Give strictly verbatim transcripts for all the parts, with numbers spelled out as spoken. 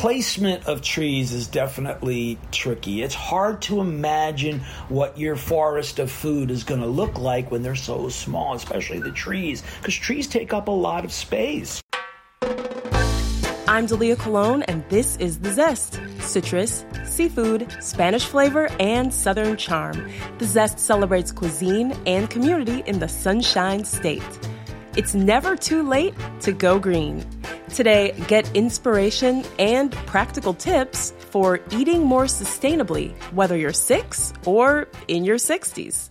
placement of trees is definitely tricky. It's hard to imagine what your forest of food is going to look like when they're so small, especially the trees, because trees take up a lot of space. I'm Dalia Colon, and this is The Zest. Citrus, seafood, Spanish flavor, and Southern charm. The Zest celebrates cuisine and community in the Sunshine State. It's never too late to go green. Today, get inspiration and practical tips for eating more sustainably, whether you're six or in your sixties.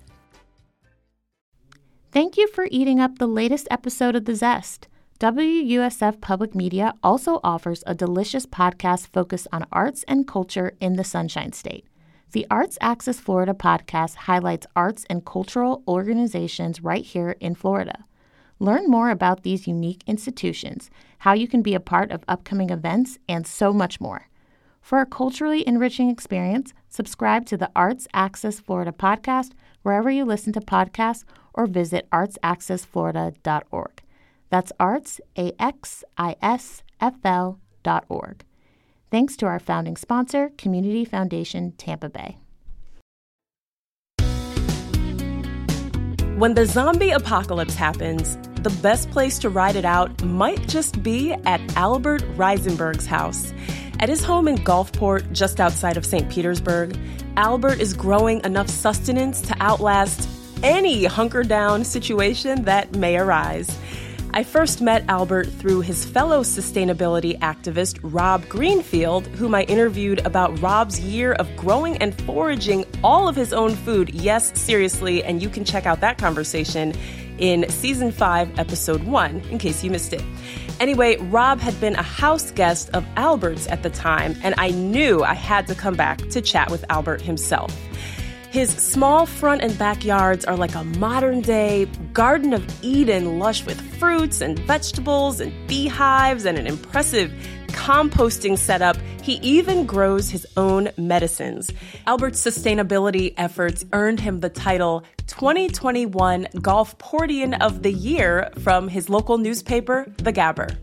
Thank you for eating up the latest episode of The Zest. W U S F Public Media also offers a delicious podcast focused on arts and culture in the Sunshine State. The Arts Access Florida podcast highlights arts and cultural organizations right here in Florida. Learn more about these unique institutions, how you can be a part of upcoming events, and so much more. For a culturally enriching experience, subscribe to the Arts Access Florida podcast wherever you listen to podcasts or visit arts access florida dot org. That's arts, A-X-I-S-F-L dot org. Thanks to our founding sponsor, Community Foundation Tampa Bay. When the zombie apocalypse happens, the best place to ride it out might just be at Albert Risemberg's house. At his home in Gulfport, just outside of Saint Petersburg, Albert is growing enough sustenance to outlast any hunker-down situation that may arise. I first met Albert through his fellow sustainability activist, Rob Greenfield, whom I interviewed about Rob's year of growing and foraging all of his own food. Yes, seriously, and you can check out that conversation in Season five, Episode one, in case you missed it. Anyway, Rob had been a house guest of Albert's at the time, and I knew I had to come back to chat with Albert himself. His small front and backyards are like a modern-day Garden of Eden, lush with fruits and vegetables and beehives and an impressive composting setup. He even grows his own medicines. Albert's sustainability efforts earned him the title twenty twenty-one Gulfportian of the Year from his local newspaper, The Gabber.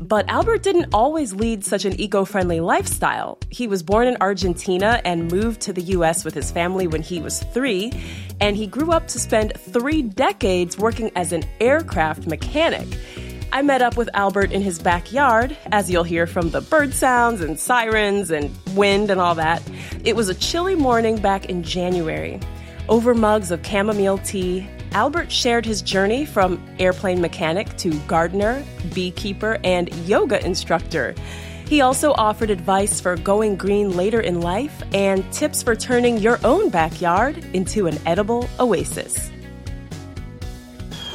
But Albert didn't always lead such an eco-friendly lifestyle. He was born in Argentina and moved to the U S with his family when he was three, and he grew up to spend three decades working as an aircraft mechanic. I met up with Albert in his backyard, as you'll hear from the bird sounds and sirens and wind and all that. It was a chilly morning back in January. Over mugs of chamomile tea, Albert shared his journey from airplane mechanic to gardener, beekeeper, and yoga instructor. He also offered advice for going green later in life and tips for turning your own backyard into an edible oasis.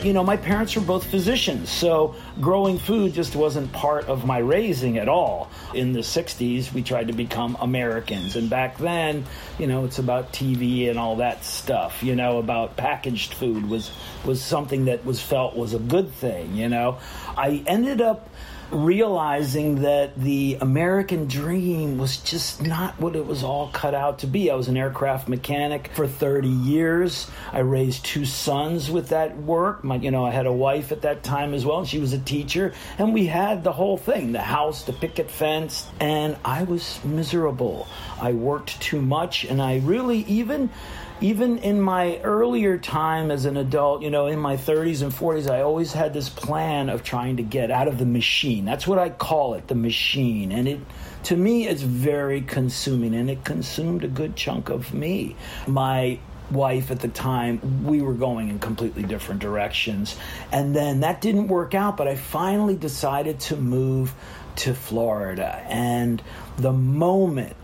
You know, my parents were both physicians, so growing food just wasn't part of my raising at all. In the sixties, we tried to become Americans. And back then, you know, it's about T V and all that stuff, you know, about packaged food was, was something that was felt was a good thing, you know. I ended up realizing that the American dream was just not what it was all cut out to be. I was an aircraft mechanic for thirty years. I raised two sons with that work. My, you know, I had a wife at that time as well, and she was a teacher. And we had the whole thing, the house, the picket fence, and I was miserable. I worked too much, and I really even... Even in my earlier time as an adult, you know, in my thirties and forties, I always had this plan of trying to get out of the machine. That's what I call it, the machine. And it, to me, it's very consuming, and it consumed a good chunk of me. My wife at the time, we were going in completely different directions. And then that didn't work out, but I finally decided to move to Florida. And the moment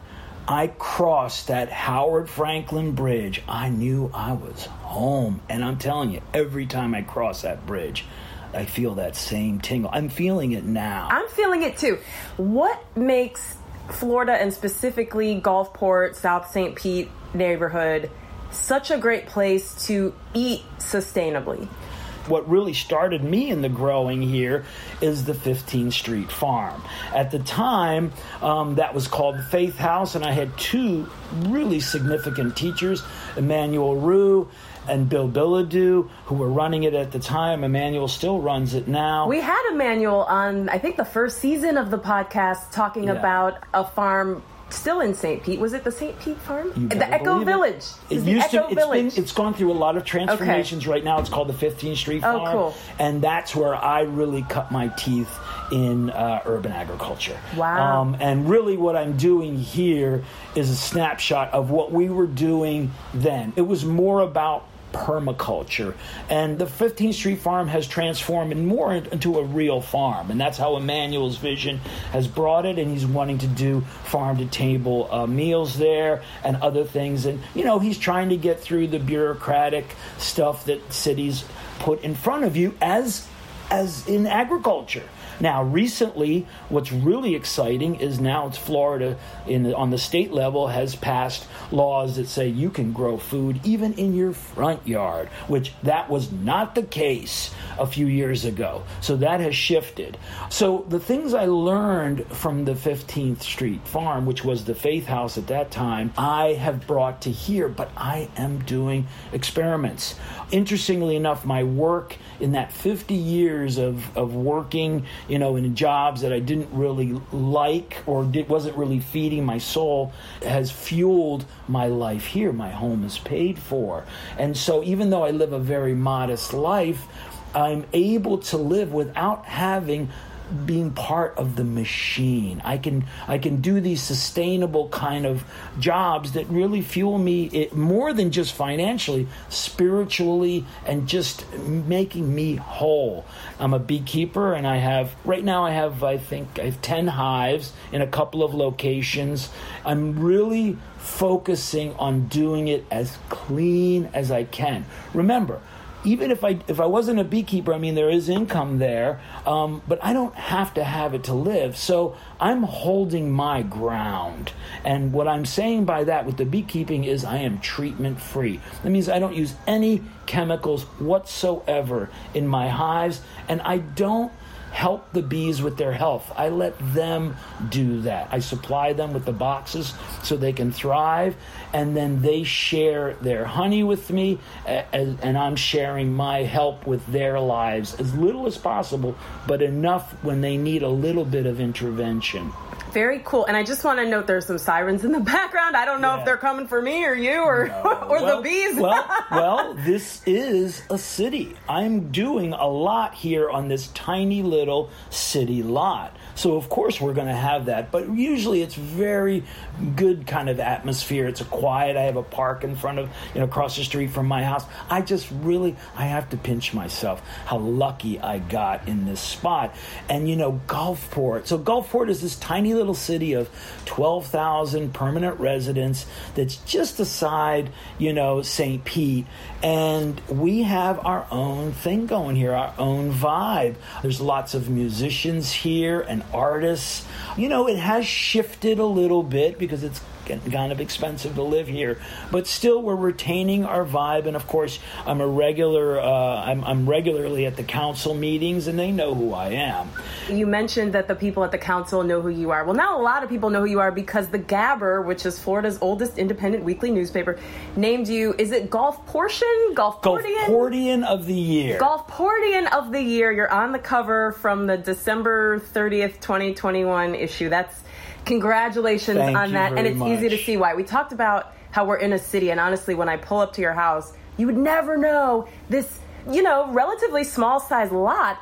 I crossed that Howard Franklin Bridge, I knew I was home. And I'm telling you, every time I cross that bridge, I feel that same tingle. I'm feeling it now. I'm feeling it too. What makes Florida, and specifically Gulfport, South Saint Pete neighborhood, such a great place to eat sustainably? what really started me in the growing here is the fifteenth Street Farm. At the time, um, that was called the Faith House, and I had two really significant teachers, Emmanuel Rue and Bill Billidoux, who were running it at the time. Emmanuel still runs it now. We had Emmanuel on, I think, the first season of the podcast talking yeah. about a farm still in Saint Pete. Was it the Saint Pete Farm? The Echo Village. It. It the used Echo to, Village. It's, been, it's gone through a lot of transformations okay. right now. It's called the fifteenth Street Farm. Oh, cool. And that's where I really cut my teeth in uh, urban agriculture. Wow. Um, and really what I'm doing here is a snapshot of what we were doing then. It was more about permaculture, and the fifteenth Street Farm has transformed more into a real farm, and that's how Emmanuel's vision has brought it, and he's wanting to do farm-to-table uh, meals there and other things, and you know, he's trying to get through the bureaucratic stuff that cities put in front of you as as in agriculture. Now, recently, what's really exciting is now it's Florida in the, on the state level has passed laws that say you can grow food even in your front yard, which that was not the case a few years ago. So that has shifted. So the things I learned from the fifteenth Street Farm, which was the Faith House at that time, I have brought to here, but I am doing experiments. Interestingly enough, my work in that fifty years of, of working, you know, in jobs that I didn't really like or did, wasn't really feeding my soul has fueled my life here. My home is paid for. And so even though I live a very modest life, I'm able to live without having being part of the machine. I can I can do these sustainable kind of jobs that really fuel me it, more than just financially, spiritually, and just making me whole. I'm a beekeeper, and I have right now I have I think I have ten hives in a couple of locations. I'm really focusing on doing it as clean as I can. Remember, even if I if I wasn't a beekeeper, I mean, there is income there, um, but I don't have to have it to live. So I'm holding my ground. And what I'm saying by that with the beekeeping is I am treatment free. That means I don't use any chemicals whatsoever in my hives, and I don't help the bees with their health. I let them do that. I supply them with the boxes so they can thrive, and then they share their honey with me, and, and I'm sharing my help with their lives, as little as possible, but enough when they need a little bit of intervention. Very cool. And I just want to note there's some sirens in the background. I don't know yeah. if they're coming for me or you or, no. or well, the bees. well, well, this is a city. I'm doing a lot here on this tiny little city lot. So, of course, we're going to have that. But usually it's very good kind of atmosphere. It's a quiet. I have a park in front of, you know, across the street from my house. I just really, I have to pinch myself how lucky I got in this spot. And, you know, Gulfport. So Gulfport is this tiny little city of twelve thousand permanent residents that's just aside, you know, Saint Pete. And we have our own thing going here, our own vibe. There's lots of musicians here and artists. You know, it has shifted a little bit because it's kind of expensive to live here, but still we're retaining our vibe. And of course, I'm a regular. Uh, I'm, I'm regularly at the council meetings, and they know who I am. You mentioned that the people at the council know who you are. Well, now a lot of people know who you are because the Gabber, which is Florida's oldest independent weekly newspaper, named you. Is it Gulfportian? Gulfportian? Gulfportian of the year. Gulfportian of the year. You're on the cover from the December thirtieth, twenty twenty-one issue. That's. Congratulations Thank on that. And it's much. Easy to see why. We talked about how we're in a city. And honestly, when I pull up to your house, you would never know this, you know, relatively small size lot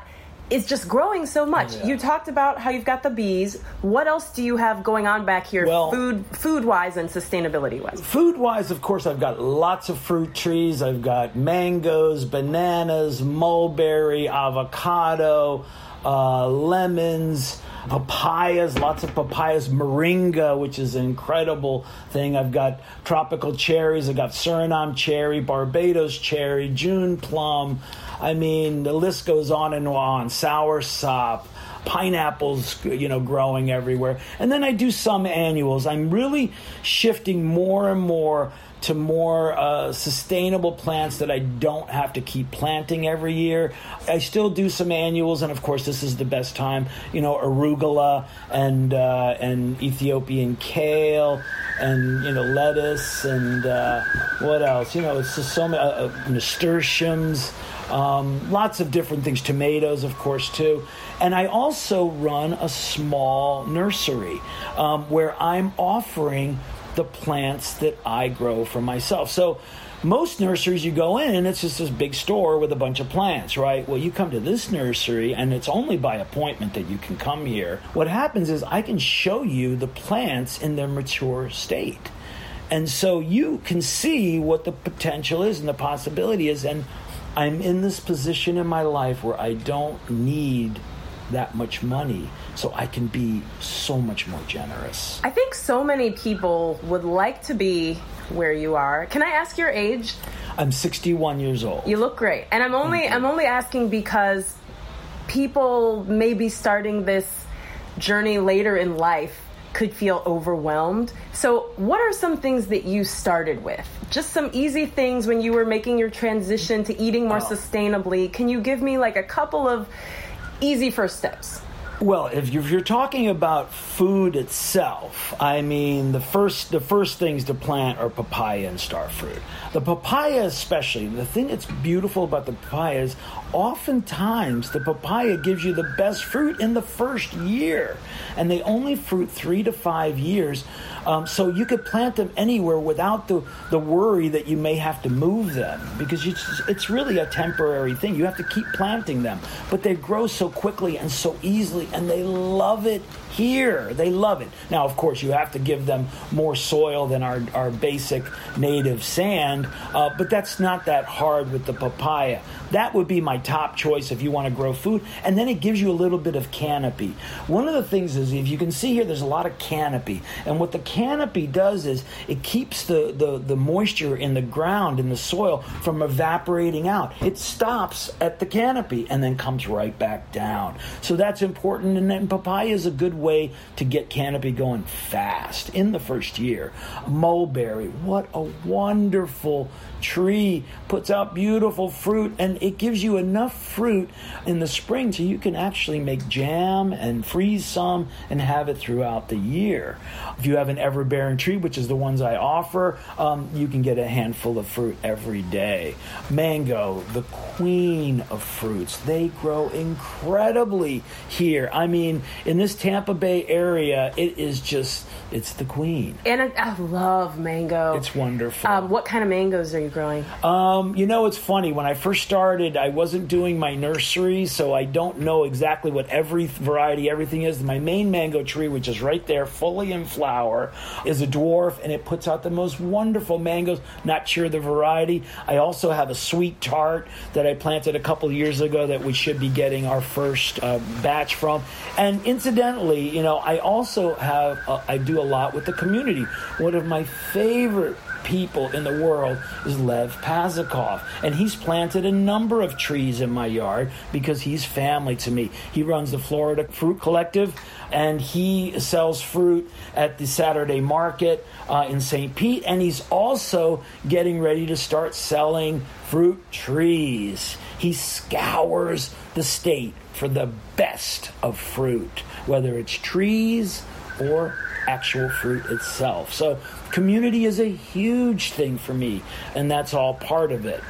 is just growing so much. Yeah. You talked about how you've got the bees. What else do you have going on back here, well, food, food-wise and sustainability-wise? Food-wise, of course, I've got lots of fruit trees. I've got mangoes, bananas, mulberry, avocado, uh, lemons, papayas, lots of papayas, moringa, which is an incredible thing. I've got tropical cherries. I've got Suriname cherry, Barbados cherry, June plum. I mean, the list goes on and on. Soursop. pineapples, you know, growing everywhere. And then I do some annuals. I'm really shifting more and more to more uh, sustainable plants that I don't have to keep planting every year. I still do some annuals, and of course this is the best time, you know, arugula and uh, and Ethiopian kale and, you know, lettuce and uh, what else? You know, it's just so many, uh, nasturtiums, um, lots of different things, tomatoes of course too. And I also run a small nursery um, where I'm offering the plants that I grow for myself. So most nurseries you go in and it's just this big store with a bunch of plants, right? Well, you come to this nursery and it's only by appointment that you can come here. What happens is I can show you the plants in their mature state. And so you can see what the potential is and the possibility is. And I'm in this position in my life where I don't need that much money, so I can be so much more generous. I think so many people would like to be where you are. Can I ask your age? I'm sixty-one years old. You look great. And I'm only I'm only asking because people maybe starting this journey later in life could feel overwhelmed. So what are some things that you started with? Just some easy things when you were making your transition to eating more oh. sustainably. Can you give me like a couple of easy first steps? Well, if you're, if you're talking about food itself, I mean, the first the first things to plant are papaya and starfruit. The papaya especially, the thing that's beautiful about the papaya is oftentimes the papaya gives you the best fruit in the first year. And they only fruit three to five years. Um, so you could plant them anywhere without the, the worry that you may have to move them, because it's, it's really a temporary thing. You have to keep planting them. But they grow so quickly and so easily, and they love it here. They love it. Now, of course, you have to give them more soil than our, our basic native sand, uh, but that's not that hard with the papaya. That would be my top choice if you want to grow food. And then it gives you a little bit of canopy. One of the things is, if you can see here, there's a lot of canopy. And what the canopy does is it keeps the, the, the moisture in the ground, in the soil, from evaporating out. It stops at the canopy and then comes right back down. So that's important. And then papaya is a good way to get canopy going fast in the first year. Mulberry, what a wonderful tree, puts out beautiful fruit, and it gives you enough fruit in the spring so you can actually make jam and freeze some and have it throughout the year. If you have an everbearing tree, which is the ones I offer, um, you can get a handful of fruit every day. Mango, the queen of fruits, they grow incredibly here. I mean, in this Tampa Bay area, it is just, it's the queen. And I, I love mango. It's wonderful. Um, what kind of mangoes are you growing? Um, you know, it's funny. When I first started, I wasn't doing my nursery, so I don't know exactly what every variety, everything is. My main mango tree, which is right there, fully in flower, is a dwarf, and it puts out the most wonderful mangoes. Not sure the variety. I also have a sweet tart that I planted a couple years ago that we should be getting our first uh, batch from. And incidentally, you know, I also have, uh, I do a lot with the community. One of my favorite people in the world is Lev Pazikov, and he's planted a number of trees in my yard because he's family to me. He runs the Florida Fruit Collective, and he sells fruit at the Saturday market uh, in Saint Pete, and he's also getting ready to start selling fruit trees. He scours the state for the best of fruit, whether it's trees or actual fruit itself. So community is a huge thing for me, and that's all part of it.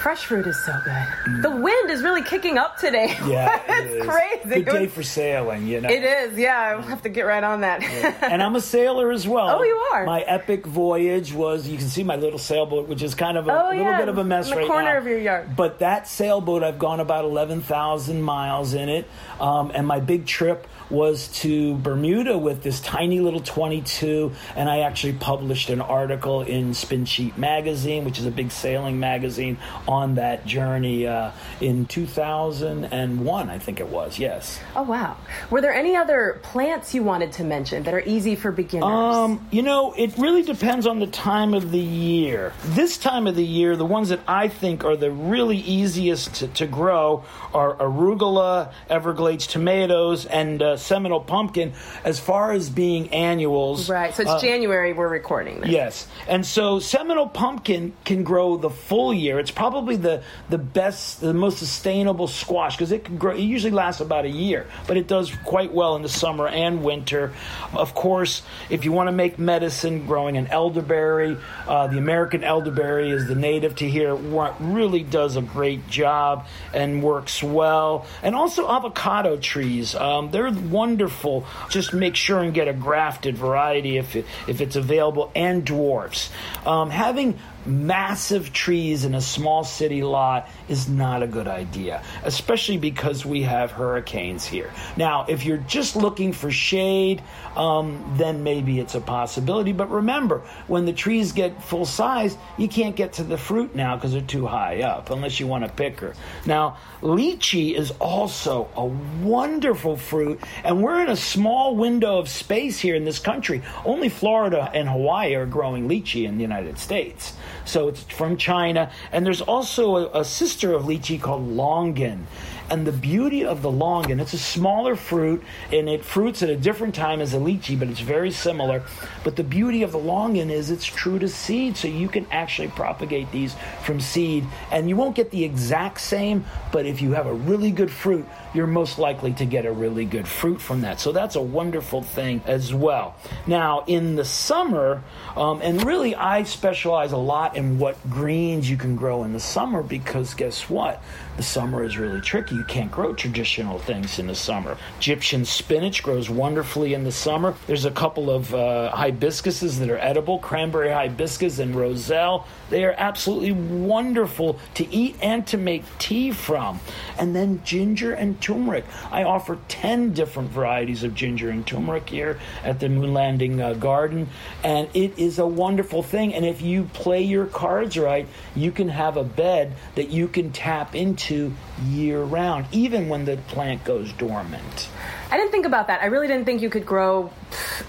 Fresh fruit is so good. Mm. The wind is really kicking up today. Yeah, it's it is. Crazy. Good day for sailing, you know. It is, yeah. I'll have to get right on that. Yeah. And I'm a sailor as well. Oh, you are. My epic voyage was, you can see my little sailboat, which is kind of a oh, little yeah. bit of a mess right now. In the corner now. Of your yard. But that sailboat, I've gone about eleven thousand miles in it. Um, and my big trip was to Bermuda with this tiny little twenty-two, and I actually published an article in Spin Sheet Magazine, which is a big sailing magazine, on on that journey uh, in two thousand one, I think it was, yes. Oh, wow. Were there any other plants you wanted to mention that are easy for beginners? Um, you know, it really depends on the time of the year. This time of the year, the ones that I think are the really easiest to, to grow are arugula, Everglades tomatoes, and uh, Seminole pumpkin as far as being annuals. Right, so it's uh, January we're recording this. Yes, and so Seminole pumpkin can grow the full year. It's probably the, the best, the most sustainable squash because it can grow, it usually lasts about a year, but it does quite well in the summer and winter. Of course, if you want to make medicine, growing an elderberry, uh, the American elderberry is the native to here, really does a great job and works well. And also avocado trees, um, they're wonderful. Just make sure and get a grafted variety if it, if it's available, and dwarfs. Um, having massive trees in a small city lot is not a good idea, especially because we have hurricanes here. Now, if you're just looking for shade, um, then maybe it's a possibility. But remember, when the trees get full size, you can't get to the fruit now because they're too high up, unless you want a picker. Now, lychee is also a wonderful fruit, and we're in a small window of space here in this country. Only Florida and Hawaii are growing lychee in the United States. So it's from China. And there's also a, a sister of lychee called longan. And the beauty of the longan, it's a smaller fruit, and it fruits at a different time as a lychee, but it's very similar. But the beauty of the longan is it's true to seed, so you can actually propagate these from seed. And you won't get the exact same, but if you have a really good fruit, you're most likely to get a really good fruit from that. So that's a wonderful thing as well. Now, in the summer, um, and really I specialize a lot in what greens you can grow in the summer, because guess what? The summer is really tricky. You can't grow traditional things in the summer. Egyptian spinach grows wonderfully in the summer. There's a couple of uh, hibiscuses that are edible, cranberry hibiscus and roselle. They are absolutely wonderful to eat and to make tea from. And then ginger and turmeric. I offer ten different varieties of ginger and turmeric here at the Moon Landing uh, Garden. And it is a wonderful thing. And if you play your cards right, you can have a bed that you can tap into year round, even when the plant goes dormant. I didn't think about that. I really didn't think you could grow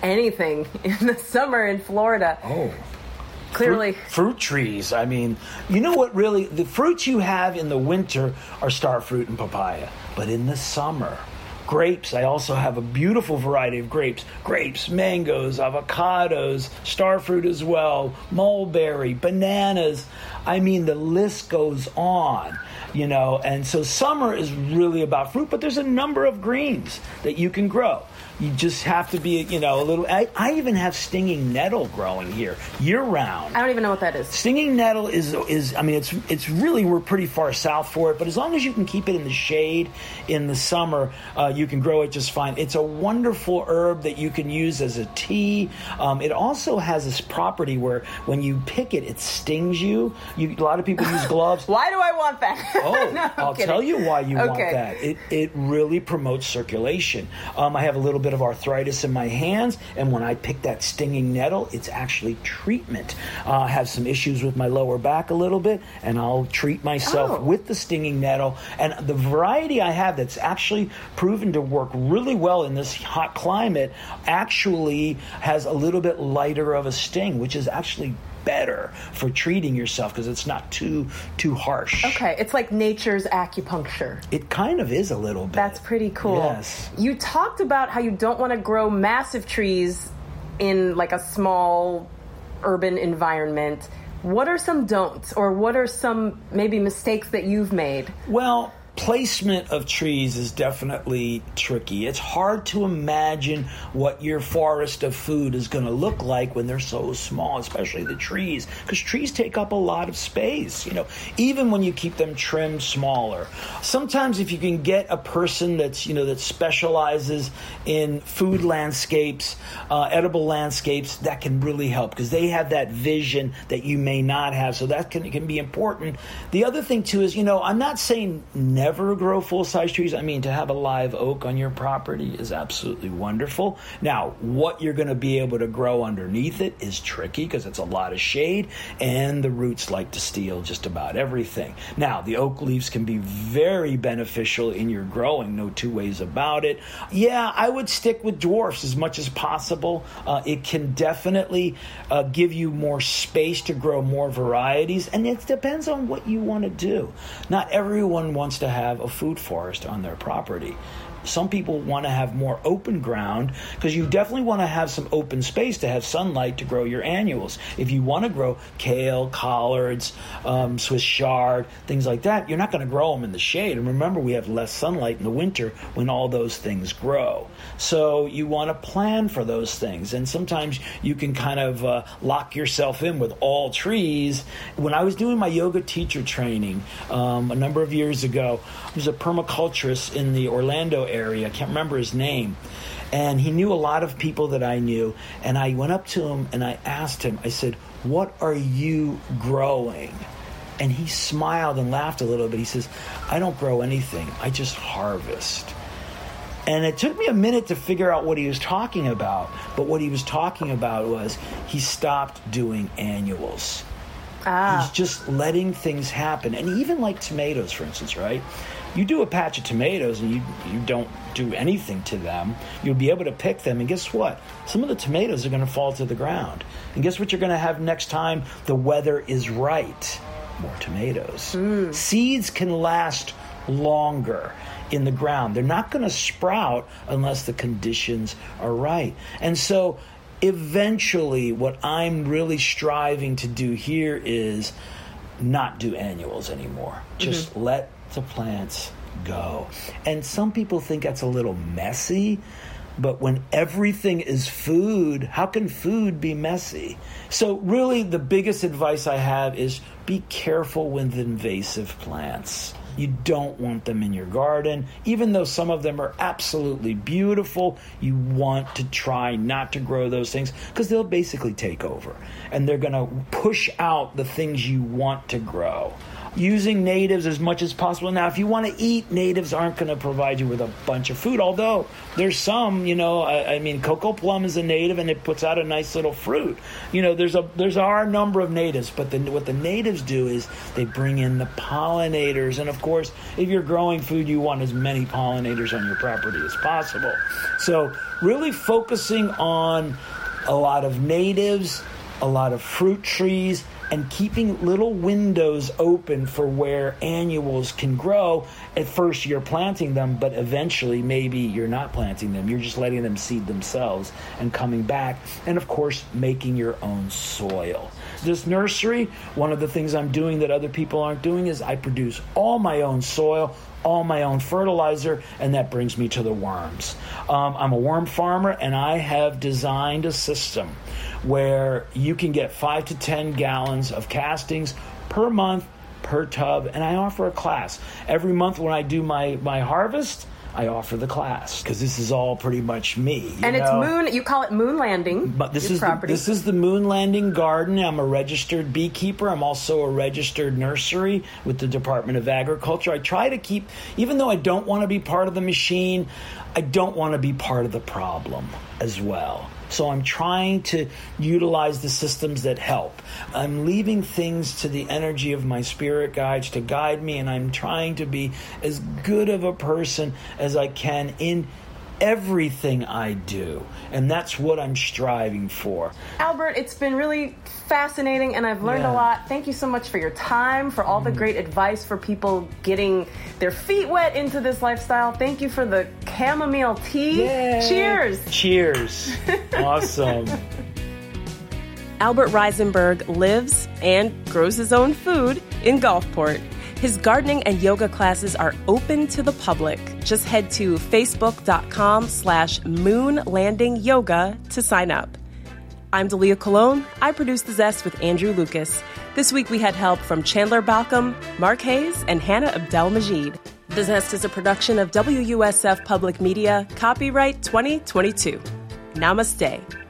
anything in the summer in Florida. Oh. Clearly. Fruit, fruit trees. I mean, you know what really, the fruits you have in the winter are star fruit and papaya. But in the summer, grapes. I also have a beautiful variety of grapes. Grapes, mangoes, avocados, star fruit as well, mulberry, bananas. I mean, the list goes on. You know, and so summer is really about fruit, but there's a number of greens that you can grow. You just have to be, you know, a little... I, I even have stinging nettle growing here year-round. I don't even know what that is. Stinging nettle is, is I mean, it's it's really... We're pretty far south for it, but as long as you can keep it in the shade in the summer, uh, you can grow it just fine. It's a wonderful herb that you can use as a tea. Um, it also has this property where when you pick it, it stings you. you a lot of people use gloves. Why do I want that? Oh, no, I'll kidding. tell you why you okay. want that. It, it really promotes circulation. Um, I have a little bit... bit of arthritis in my hands, and when I pick that stinging nettle, it's actually treatment. Uh, I have some issues with my lower back a little bit, and I'll treat myself oh. with the stinging nettle. And the variety I have that's actually proven to work really well in this hot climate actually has a little bit lighter of a sting, which is actually better for treating yourself because it's not too too harsh. Okay, it's like nature's acupuncture. It kind of is a little bit. That's pretty cool. Yes. You talked about how you don't want to grow massive trees in like a small urban environment. What are some don'ts, or what are some maybe mistakes that you've made? Well, placement of trees is definitely tricky. It's hard to imagine what your forest of food is going to look like when they're so small, especially the trees, because trees take up a lot of space, you know, even when you keep them trimmed smaller. Sometimes if you can get a person that's, you know, that specializes in food landscapes, uh, edible landscapes, that can really help because they have that vision that you may not have. So that can, can be important. The other thing too is, you know, I'm not saying never never grow full-size trees. I mean, to have a live oak on your property is absolutely wonderful. Now, what you're going to be able to grow underneath it is tricky because it's a lot of shade, and the roots like to steal just about everything. Now, the oak leaves can be very beneficial in your growing, no two ways about it. Yeah, I would stick with dwarfs as much as possible. Uh, it can definitely uh, give you more space to grow more varieties, and it depends on what you want to do. Not everyone wants to have a food forest on their property. Some people want to have more open ground because you definitely want to have some open space to have sunlight to grow your annuals. If you want to grow kale, collards, um, Swiss chard, things like that, you're not going to grow them in the shade. And remember, we have less sunlight in the winter when all those things grow. So you want to plan for those things. And sometimes you can kind of uh, lock yourself in with all trees. When I was doing my yoga teacher training um, a number of years ago, there was a permaculturist in the Orlando area. area. I can't remember his name. And he knew a lot of people that I knew. And I went up to him and I asked him, I said, "What are you growing?" And he smiled and laughed a little bit. He says, "I don't grow anything. I just harvest." And it took me a minute to figure out what he was talking about. But what he was talking about was he stopped doing annuals. Ah. He's just letting things happen. And even like tomatoes, for instance, right? You do a patch of tomatoes and you, you don't do anything to them. You'll be able to pick them, and guess what? Some of the tomatoes are going to fall to the ground. And guess what you're going to have next time the weather is right? More tomatoes. Mm. Seeds can last longer in the ground. They're not going to sprout unless the conditions are right. And so eventually what I'm really striving to do here is not do annuals anymore. Just mm-hmm. let the plants go. And some people think that's a little messy, but when everything is food, how can food be messy? So really the biggest advice I have is be careful with invasive plants. You don't want them in your garden. Even though some of them are absolutely beautiful, you want to try not to grow those things because they'll basically take over and they're going to push out the things you want to grow. Using natives as much as possible. Now, if you want to eat, natives aren't going to provide you with a bunch of food, although there's some, you know, I, I mean, cocoa plum is a native and it puts out a nice little fruit. You know, there's a there's our number of natives, but the, what the natives do is they bring in the pollinators. And of course, if you're growing food, you want as many pollinators on your property as possible. So really focusing on a lot of natives, a lot of fruit trees, and keeping little windows open for where annuals can grow. At first you're planting them, but eventually maybe you're not planting them. You're just letting them seed themselves and coming back. And of course, making your own soil. This nursery, one of the things I'm doing that other people aren't doing is I produce all my own soil, all my own fertilizer, and that brings me to the worms. Um, I'm a worm farmer, and I have designed a system where you can get five to ten gallons of castings per month, per tub, and I offer a class. Every month when I do my, my harvest, I offer the class because this is all pretty much me. You and it's know? Moon, you call it Moon Landing, but this is the, this is the Moon Landing Garden. I'm a registered beekeeper. I'm also a registered nursery with the Department of Agriculture. I try to keep, even though I don't want to be part of the machine, I don't want to be part of the problem as well. So I'm trying to utilize the systems that help. I'm leaving things to the energy of my spirit guides to guide me, and I'm trying to be as good of a person as I can in everything I do. And that's what I'm striving for. Albert, it's been really fascinating, and I've learned yeah. a lot. Thank you so much for your time, for all mm. the great advice for people getting their feet wet into this lifestyle. Thank you for the chamomile tea. Yay. Cheers. Cheers. Awesome. Albert Risemberg lives and grows his own food in Gulfport. His gardening and yoga classes are open to the public. Just head to facebook.com slash moonlandingyoga to sign up. I'm Dalia Colon. I produce The Zest with Andrew Lucas. This week we had help from Chandler Balcom, Mark Hayes, and Hannah Abdelmajid. The Zest is a production of W U S F Public Media, copyright twenty twenty-two. Namaste.